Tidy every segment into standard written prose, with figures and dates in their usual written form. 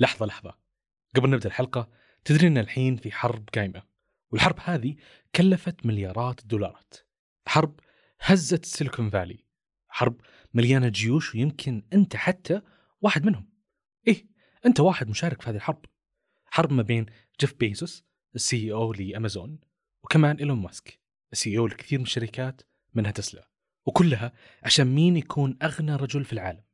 لحظة قبل نبدأ الحلقة، تدري أن الحين في حرب قائمة، والحرب هذه كلفت مليارات الدولارات. حرب هزت سيليكون فالي، حرب مليانة جيوش، ويمكن أنت حتى واحد منهم. إيه، أنت واحد مشارك في هذه الحرب. حرب ما بين جيف بيزوس CEO لأمازون، وكمان إيلون ماسك CEO لكثير من الشركات منها تسلا، وكلها عشان مين يكون أغنى رجل في العالم.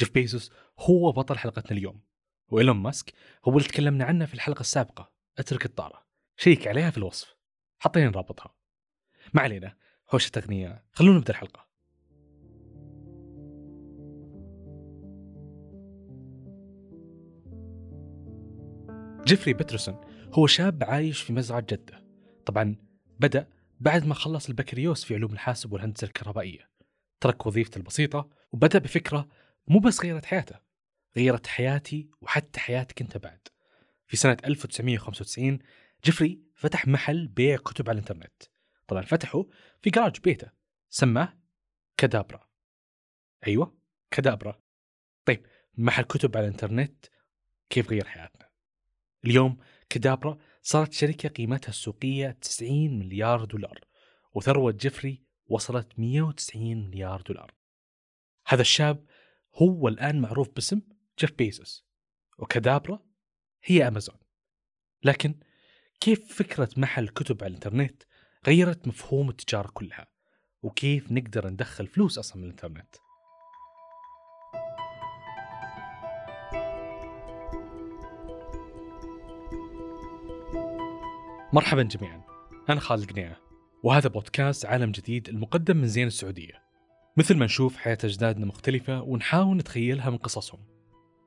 جيف بيزوس هو بطل حلقتنا اليوم، وإيلون ماسك هو اللي تكلمنا عنه في الحلقة السابقة. أترك الطارة، شيك عليها في الوصف، حطينا رابطها. ما علينا، هوش التقنية، خلونا نبدأ الحلقة. جيفري بيترسون هو شاب عايش في مزرعة جدة. طبعا بدأ بعد ما خلص البكالوريوس في علوم الحاسب والهندسة الكهربائية. ترك وظيفته البسيطة وبدأ بفكرة مو بس غيرت حياته، غيرت حياتي وحتى حياتك أنت بعد. في سنة 1995 جيفري فتح محل بيع كتب على الإنترنت. طبعا فتحه في جراج بيته، سماه كادابرا. أيوة، كادابرا. طيب، محل كتب على الإنترنت كيف غير حياتنا؟ اليوم كادابرا صارت شركة قيمتها السوقية 90 مليار دولار، وثروة جيفري وصلت 190 مليار دولار. هذا الشاب هو الآن معروف باسم جيف بيزوس، وكادابرا هي أمازون. لكن كيف فكرة محل كتب على الإنترنت غيرت مفهوم التجارة كلها، وكيف نقدر ندخل فلوس أصلا من الإنترنت؟ مرحبا جميعا، أنا خالد القنيعة، وهذا بودكاست عالم جديد المقدم من زين السعودية. مثل ما نشوف حياة أجدادنا مختلفة ونحاول نتخيلها من قصصهم،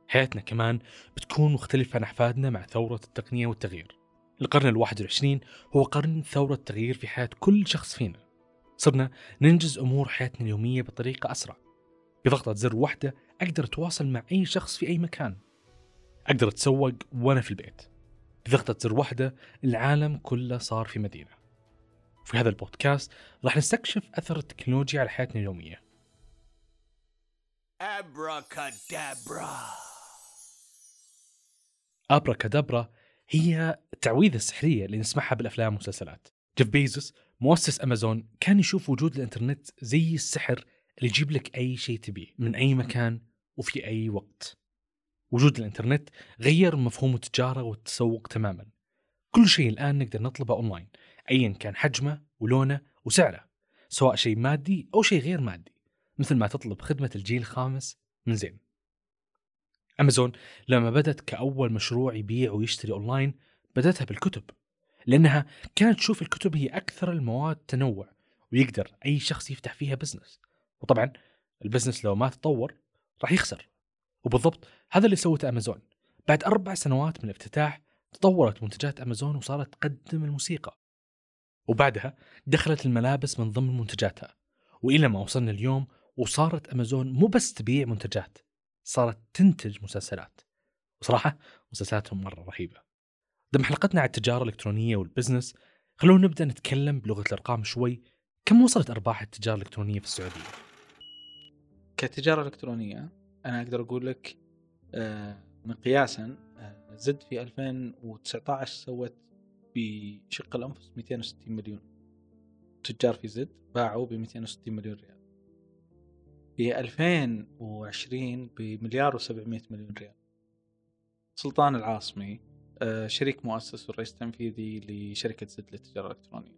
حياتنا كمان بتكون مختلفة عن أحفادنا مع ثورة التقنية والتغيير. القرن ال21 هو قرن ثورة التغيير في حياة كل شخص فينا. صرنا ننجز أمور حياتنا اليومية بطريقة أسرع. بضغطة زر واحدة أقدر أتواصل مع أي شخص في أي مكان، أقدر أتسوق وأنا في البيت. بضغطة زر واحدة العالم كله صار في مدينة. في هذا البودكاست راح نستكشف أثر التكنولوجيا على حياتنا اليومية. أبرا كادابرا هي تعويذة السحرية اللي نسمعها بالأفلام والمسلسلات. جيف بيزوس مؤسس أمازون كان يشوف وجود الإنترنت زي السحر اللي يجيب لك أي شيء تبيه من أي مكان وفي أي وقت. وجود الإنترنت غير مفهوم التجارة والتسوق تماماً. كل شيء الآن نقدر نطلبه أونلاين، أياً كان حجمه ولونه وسعره، سواء شيء مادي أو شيء غير مادي، مثل ما تطلب خدمة الجيل الخامس من زين. أمازون لما بدت كأول مشروع يبيع ويشتري أونلاين، بدتها بالكتب، لأنها كانت تشوف الكتب هي أكثر المواد تنوع ويقدر أي شخص يفتح فيها بزنس. وطبعاً البزنس لو ما تطور راح يخسر، وبالضبط هذا اللي سوته أمازون. بعد 4 سنوات من الافتتاح تطورت منتجات أمازون وصارت تقدم الموسيقى، وبعدها دخلت الملابس من ضمن منتجاتها، وإلى ما وصلنا اليوم وصارت أمازون مو بس تبيع منتجات، صارت تنتج مسلسلات، وصراحة مسلسلاتهم مرة رهيبة. ضمن حلقتنا على التجارة الإلكترونية والبزنس، خلونا نبدأ نتكلم بلغة الأرقام شوي. كم وصلت أرباح التجارة الإلكترونية في السعودية؟ كتجارة إلكترونية أنا أقدر أقول لك مقياساً زد في 2019 سوت بشق الأنفس 260 مليون. تجار في زد باعوا ب 260 مليون ريال، في 2020 بمليار و700 مليون ريال. سلطان العاصمي شريك مؤسس ورئيس تنفيذي لشركة زد للتجارة الإلكترونية.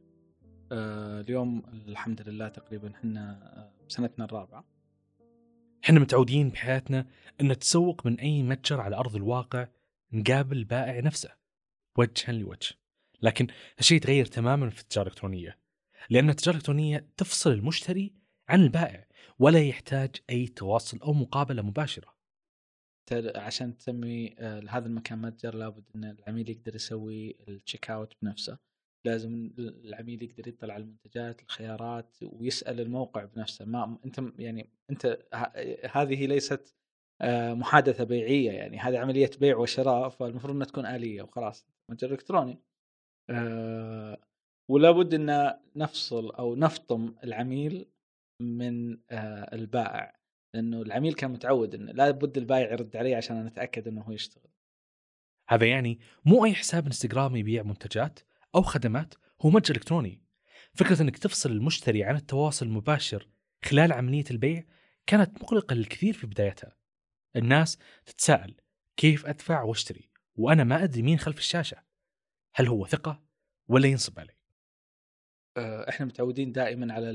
اليوم الحمد لله تقريباً حنا سنتنا الرابعة. إحنا متعودين بحياتنا أن نتسوق من أي متجر على أرض الواقع، نقابل بائع نفسه وجها لوجه. لكن هالشيء يتغير تماماً في التجارة الإلكترونية، لأن التجارة الإلكترونية تفصل المشتري عن البائع ولا يحتاج أي تواصل أو مقابلة مباشرة. عشان تسمي هذا المكان متجر، لابد أن العميل يقدر يسوي التشيك أوت بنفسه، لازم العميل يقدر يطلع على المنتجات، الخيارات، ويسأل الموقع بنفسه. ما أنت يعني أنت هذه ليست محادثة بيعية، يعني هذه عملية بيع وشراء، فالمفروض أنها تكون آلية وخلاص. متجر إلكتروني ولا بد أن نفصل أو نفطم العميل من البائع، لأنه العميل كان متعود أن لا بد البائع يرد عليه عشان نتأكد أنه هو يشتغل. هذا يعني مو أي حساب انستغرامي يبيع منتجات أو خدمات، هو متجر إلكتروني. فكرة أنك تفصل المشتري عن التواصل المباشر خلال عملية البيع كانت مقلقة للكثير في بدايتها. الناس تتساءل كيف أدفع واشتري وأنا ما أدري مين خلف الشاشة؟ هل هو ثقة ولا ينصب علي؟ إحنا متعودين دائما على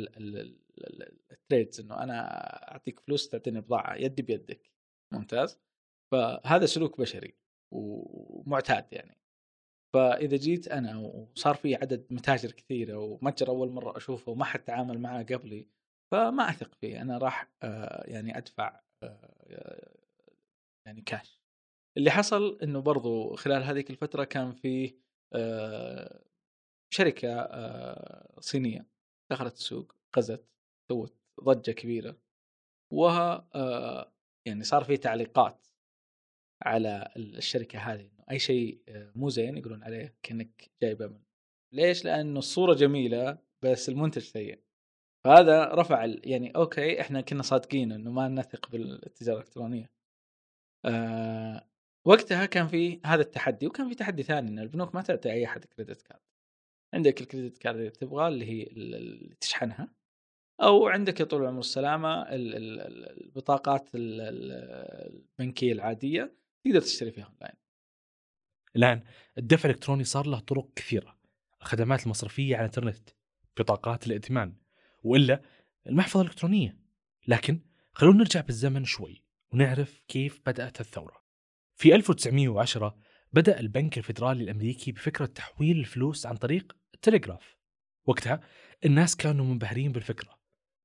التريدز، إنه أنا أعطيك فلوس تعطيني بضاعة يدي بيدك. ممتاز، فهذا سلوك بشري ومعتاد يعني. فإذا جيت أنا وصار في عدد متاجر كثيرة ومتجر أول مرة أشوفه وما حد تعامل معه قبلي، فما أثق فيه. أنا راح يعني أدفع يعني كاش. اللي حصل إنه برضو خلال هذه الفترة كان في شركة صينية دخلت السوق، غزت، سوت ضجة كبيرة، وها يعني صار في تعليقات على الشركة هذه، إنه أي شيء مو زين يقولون عليه كأنك جايبه من. ليش؟ لأنه الصورة جميلة بس المنتج سيء. فهذا رفع يعني أوكي إحنا كنا صادقين إنه ما نثق بالتجارة الإلكترونية. وقتها كان في هذا التحدي، وكان في تحدي ثاني إن البنوك ما تعطي أي أحد كريدت كارد. عندك الكريدت كارد اللي تبغاه اللي هي اللي تشحنها، أو عندك يا طول العمر السلامة البطاقات البنكية العادية تقدر تشتري فيها أونلاين. الآن الدفع الإلكتروني صار له طرق كثيرة، الخدمات المصرفية على الإنترنت، بطاقات الائتمان، وإلا المحفظة الإلكترونية. لكن خلونا نرجع بالزمن شوي ونعرف كيف بدأت الثورة. في 1910 بدأ البنك الفيدرالي الأمريكي بفكرة تحويل الفلوس عن طريق التلغراف. وقتها الناس كانوا منبهرين بالفكرة،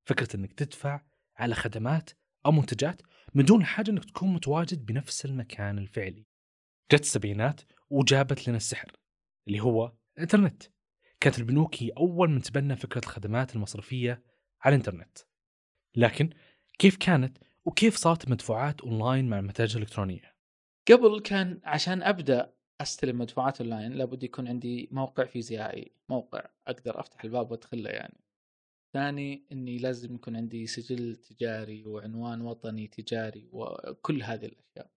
فكرة أنك تدفع على خدمات أو منتجات من دون حاجة أنك تكون متواجد بنفس المكان الفعلي. جت السبعينات وجابت لنا السحر اللي هو الإنترنت. كانت البنوك هي أول من تبنى فكرة الخدمات المصرفية على الإنترنت. لكن كيف كانت وكيف صارت مدفوعات أونلاين مع المتاجر الإلكترونية؟ قبل كان عشان أبدأ أستلم مدفوعات أونلاين لابد يكون عندي موقع فيزيائي، موقع أقدر أفتح الباب وأدخله يعني. ثاني إني لازم يكون عندي سجل تجاري وعنوان وطني تجاري وكل هذه الأشياء،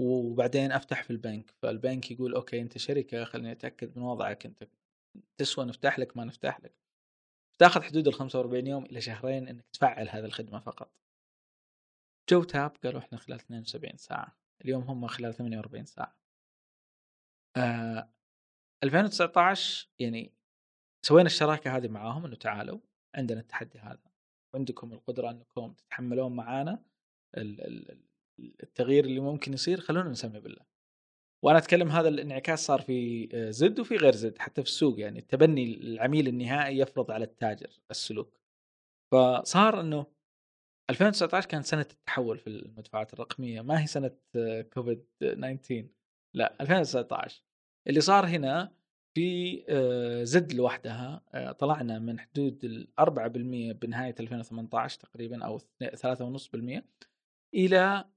وبعدين أفتح في البنك. فالبنك يقول أوكي أنت شركة، خليني أتأكد من وضعك، أنت تسوى نفتح لك ما نفتح لك. تأخذ حدود 45 يوم إلى شهرين إنك تفعل هذه الخدمة فقط. جو تاب قالوا إحنا خلال 72 ساعة، اليوم هم خلال 48 ساعة. 2019 يعني سوينا الشراكة هذه معاهم، إنه تعالوا عندنا التحدي هذا، عندكم القدرة أنكم تتحملون معانا التغيير اللي ممكن يصير، خلونا نسمي بالله. وأنا أتكلم هذا الانعكاس صار في زد وفي غير زد، حتى في السوق يعني تبني العميل النهائي يفرض على التاجر السلوك. فصار أنه 2019 كانت سنة التحول في المدفوعات الرقمية، ما هي سنة كوفيد 19، لا 2019. اللي صار هنا في زد لوحدها، طلعنا من حدود 4% بنهاية 2018 تقريبا أو 3.5% إلى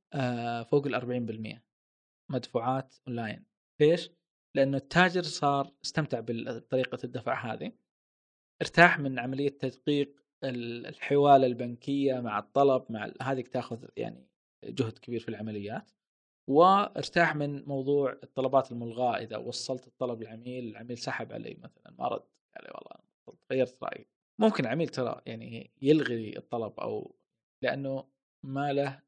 فوق 40% مدفوعات أونلاين. ليش؟ لأنه التاجر صار استمتع بطريقة الدفع هذه، ارتاح من عملية تدقيق الحوالة البنكية مع الطلب، مع هذه تأخذ يعني جهد كبير في العمليات، وارتاح من موضوع الطلبات الملغاة. إذا وصلت الطلب للعميل، العميل سحب عليه مثلا، ما رد عليه، والله غيرت رأيي، ممكن عميل ترى يعني يلغي الطلب، أو لأنه ما له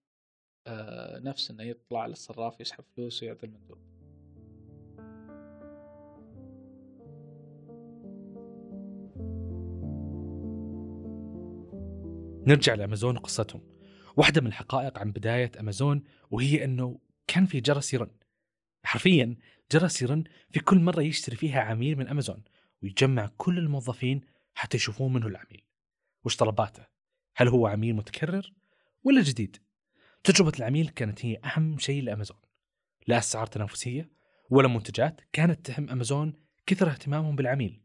نفس أنه يطلع للصراف يسحب فلوس ويعطي المندوب. نرجع لأمازون وقصتهم. واحدة من الحقائق عن بداية أمازون وهي أنه كان في جرس يرن، حرفيا جرس يرن في كل مرة يشتري فيها عميل من أمازون، ويجمع كل الموظفين حتى يشوفون منه العميل وش طلباته، هل هو عميل متكرر ولا جديد. تجربة العميل كانت هي أهم شيء لأمازون، لا أسعار تنافسية ولا منتجات، كانت تهم أمازون كثر اهتمامهم بالعميل،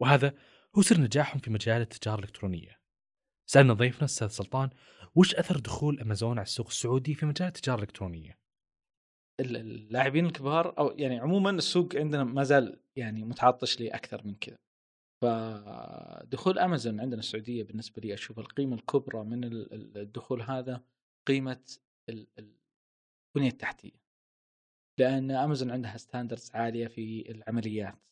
وهذا هو سر نجاحهم في مجال التجارة الإلكترونية. سألنا ضيفنا الأستاذ سلطان وش أثر دخول أمازون على السوق السعودي في مجال التجارة الإلكترونية. اللاعبين الكبار أو يعني عموما السوق عندنا ما زال يعني متعطش لي أكثر من كذا. فدخول أمازون عندنا السعودية بالنسبة لي أشوف القيمة الكبرى من الدخول هذا قيمة البنية التحتية، لأن أمازون عندها ستاندردز عالية في العمليات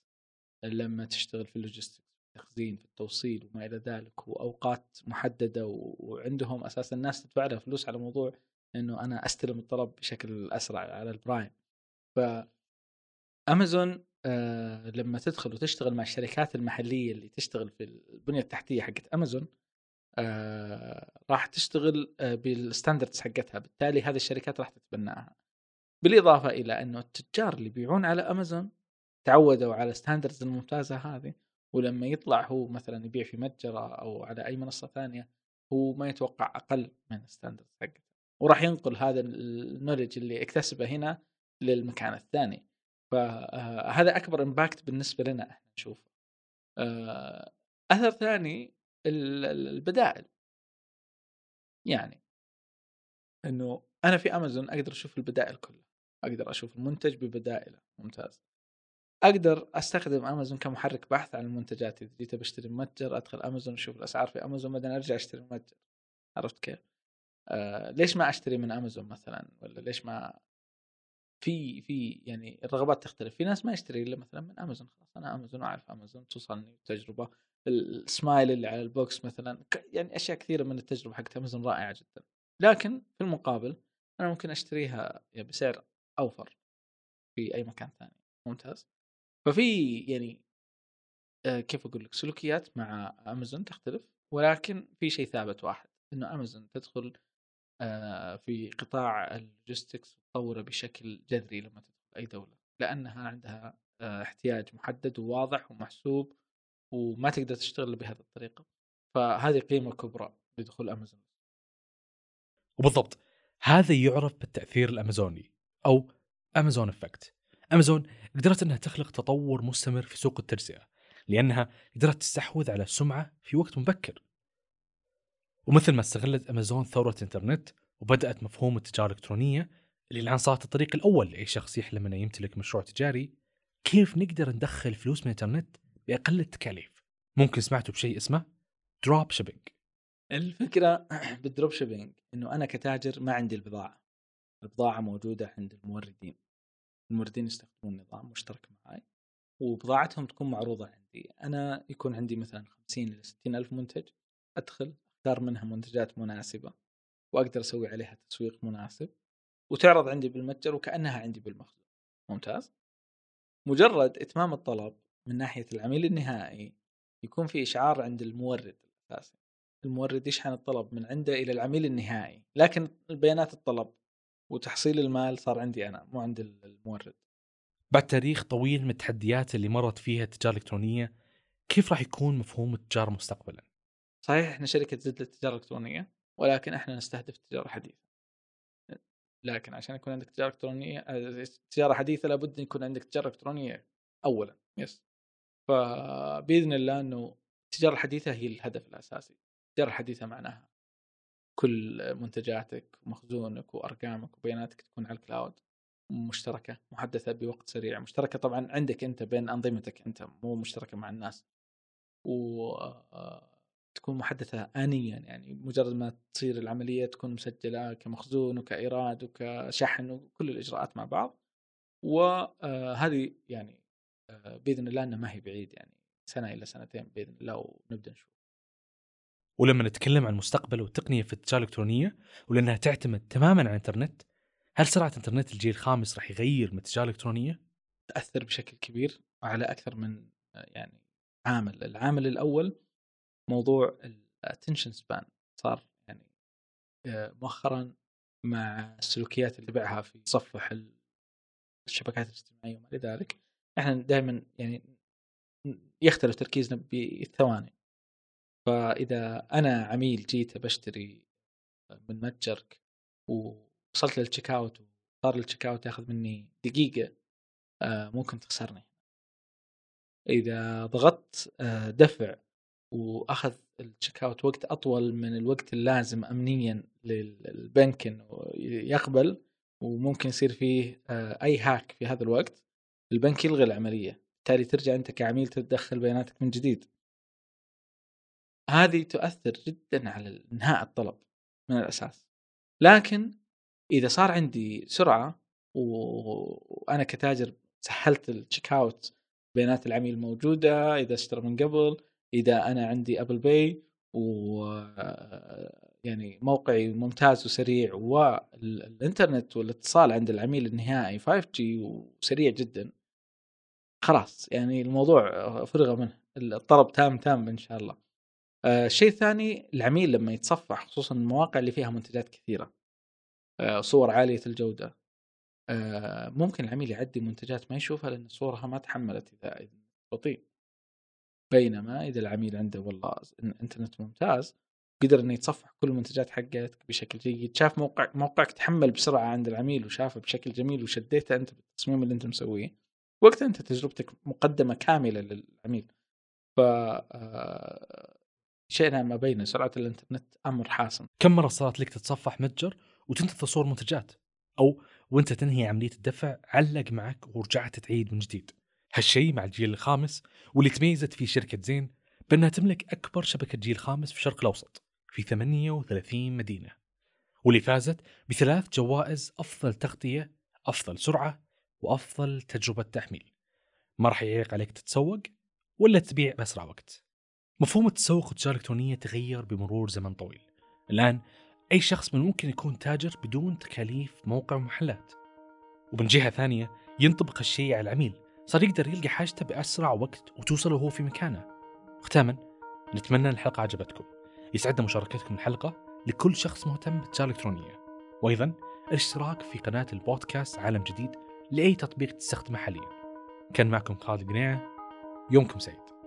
لما تشتغل في اللوجستيك، التخزين، في التوصيل وما إلى ذلك، وأوقات محددة، وعندهم أساس الناس تدفع لها فلوس على موضوع إنه أنا أستلم الطلب بشكل أسرع على البرايم. فأمازون لما تدخل وتشتغل مع الشركات المحلية اللي تشتغل في البنية التحتية حقت أمازون راح تشتغل بالستاندردز حقتها، بالتالي هذه الشركات راح تتبناها. بالإضافة إلى أنه التجار اللي بيعون على أمازون تعودوا على الستاندردز الممتازة هذه، ولما يطلع هو مثلا يبيع في متجرة أو على أي منصة ثانية هو ما يتوقع أقل من الستاندردز حقته، وراح ينقل هذا النولج اللي اكتسبه هنا للمكان الثاني. فهذا أكبر إمباكت بالنسبة لنا احنا نشوفه. أثر ثاني البدائل، يعني أنه أنا في أمازون أقدر أشوف البدائل كلها، أقدر أشوف المنتج ببدائله، ممتاز. أقدر أستخدم أمازون كمحرك بحث عن المنتجات، إذا جيت بشتري متجر أدخل أمازون أشوف الأسعار في أمازون بعدين أرجع أشتري متجر. عرفت كيف؟ ليش ما أشتري من أمازون مثلا؟ ولا ليش ما في يعني الرغبات تختلف، في ناس ما يشتري إلا مثلا من أمازون، خلاص أنا أمازون وأعرف أمازون، توصلني التجربة، السمايل اللي على البوكس مثلا، يعني أشياء كثيرة من التجربة حقت أمازون رائعة جدا. لكن في المقابل أنا ممكن أشتريها بسعر أوفر في أي مكان ثاني، ممتاز. ففي يعني كيف أقول لك، سلوكيات مع أمازون تختلف، ولكن في شيء ثابت واحد، إنه أمازون تدخل في قطاع اللوجستكس تطوره بشكل جذري لما تدخل أي دولة، لأنها عندها احتياج محدد وواضح ومحسوب، وما تقدر تشتغل بهذه الطريقة. فهذه قيمة كبرى لدخول أمازون. وبالضبط هذا يعرف بالتأثير الأمازوني أو أمازون إفكت. أمازون قدرت أنها تخلق تطور مستمر في سوق التجزئة، لأنها قدرت تستحوذ على سمعة في وقت مبكر. ومثل ما استغلت أمازون ثورة الإنترنت وبدأت مفهوم التجارة الإلكترونية اللي الآن صارت الطريق الأول لأي شخص يحلم أنه يمتلك مشروع تجاري، كيف نقدر ندخل فلوس من الإنترنت بأقل التكاليف؟ ممكن سمعتوا بشيء اسمه دروب شيبينج. الفكرة بالدروب شيبينج إنه أنا كتاجر ما عندي البضاعة، البضاعة موجودة عند الموردين، الموردين يستخدمون نظام مشترك معي وبضاعتهم تكون معروضة عندي. أنا يكون عندي مثلا 50 إلى 60 ألف منتج، أدخل أختار منها منتجات مناسبة وأقدر أسوي عليها تسويق مناسب، وتعرض عندي بالمتجر وكأنها عندي بالمخزون، ممتاز. مجرد إتمام الطلب من ناحية العميل النهائي يكون في إشعار عند المورد الأساسي، المورد يشحن الطلب من عنده إلى العميل النهائي، لكن البيانات الطلب وتحصيل المال صار عندي أنا مو عند المورد. بعد تاريخ طويل من التحديات اللي مرت فيها التجارة الإلكترونية، كيف راح يكون مفهوم التجارة مستقبلا؟ صحيح إحنا شركة زد للتجارة الإلكترونية، ولكن إحنا نستهدف تجارة حديثة. لكن عشان يكون عندك تجارة إلكترونية، تجارة حديثة، لابد يكون عندك تجارة إلكترونية أولا. يس. فبإذن الله إنه التجارة الحديثة هي الهدف الأساسي. التجارة الحديثة معناها كل منتجاتك ومخزونك وأرقامك وبياناتك تكون على الكلاود، مشتركة، محدثة بوقت سريع، مشتركة طبعا عندك أنت بين أنظمتك أنت، مو مشتركة مع الناس، وتكون محدثة آنيا، يعني مجرد ما تصير العملية تكون مسجلة كمخزون وكإيراد وكشحن وكل الإجراءات مع بعض. وهذه يعني بإذن الله أنها ما هي بعيد، يعني 1 إلى 2 سنين بإذن الله ونبدأ نشوف. ولما نتكلم عن مستقبل والتقنية في التجارة الإلكترونية ولأنها تعتمد تماماً على الإنترنت، هل سرعة إنترنت الجيل الخامس راح يغير من التجارة الإلكترونية؟ تأثر بشكل كبير على أكثر من يعني عامل. العامل الأول موضوع الاتنشن سبان، صار يعني مؤخراً مع السلوكيات اللي بعها في تصفح الشبكات الاجتماعية وما لذلك، إحنا دائماً يعني يختلف تركيزنا بالثواني. فإذا أنا عميل جيت بشتري من متجرك ووصلت للتشيك اوت وصار التشيك اوت ياخذ مني دقيقة، ممكن تخسرني. إذا ضغطت دفع وأخذ التشيك اوت وقت أطول من الوقت اللازم أمنيا للبنك يقبل، وممكن يصير فيه أي هاك في هذا الوقت، البنك يلغي العملية، بالتالي ترجع أنت كعميل تدخل بياناتك من جديد. هذه تؤثر جدا على انهاء الطلب من الأساس. لكن إذا صار عندي سرعة وانا كتاجر سهلت التشيك اوت، بيانات العميل موجوده، اذا اشترى من قبل، اذا انا عندي ابل باي، و يعني موقعي ممتاز وسريع، والانترنت والاتصال عند العميل النهائي 5G وسريع جدا. خلاص يعني الموضوع فرغه منه، الطلب تام تام ان شاء الله. الشيء الثاني، العميل لما يتصفح خصوصا المواقع اللي فيها منتجات كثيره، صور عاليه الجوده، ممكن العميل يعدي منتجات ما يشوفها لان صورها ما تحملت اذا بطيء. بينما اذا العميل عنده والله انترنت ممتاز، قدر انه يتصفح كل المنتجات حقتك بشكل جيد، شاف موقعك تحمل بسرعه عند العميل وشافه بشكل جميل وشديته انت بالتصميم اللي انت مسويه، وقتها انت تجربتك مقدمه كامله للعميل. ف شئنا ما بين سرعه الانترنت امر حاسم. كم مره صارت لك تتصفح متجر وتنتظر صور منتجات، او وانت تنهي عمليه الدفع علق معك ورجعت تعيد من جديد؟ هالشيء مع الجيل الخامس، واللي تميزت فيه شركه زين بأنها تملك أكبر شبكة جيل خامس في الشرق الأوسط في 38 مدينة، واللي فازت ب3 جوائز: أفضل تغطية، أفضل سرعة، وأفضل تجربة تحميل. ما رح يعيق عليك تتسوق ولا تبيع بأسرع وقت. مفهوم التسوق والتجارة الإلكترونية تغير بمرور زمن طويل. الآن أي شخص من ممكن يكون تاجر بدون تكاليف موقع ومحلات. ومن جهة ثانية ينطبق الشيء على العميل، صار يقدر يلقى حاجته بأسرع وقت وتوصله وهو في مكانه. ختاما، نتمنى الحلقة عجبتكم، يسعدنا مشاركتكم الحلقة لكل شخص مهتم بالتجارة الإلكترونية، وأيضا الاشتراك في قناة البودكاست عالم جديد لأي تطبيق تستخدمه حاليا. كان معكم خالد القنيعة، يومكم سعيد.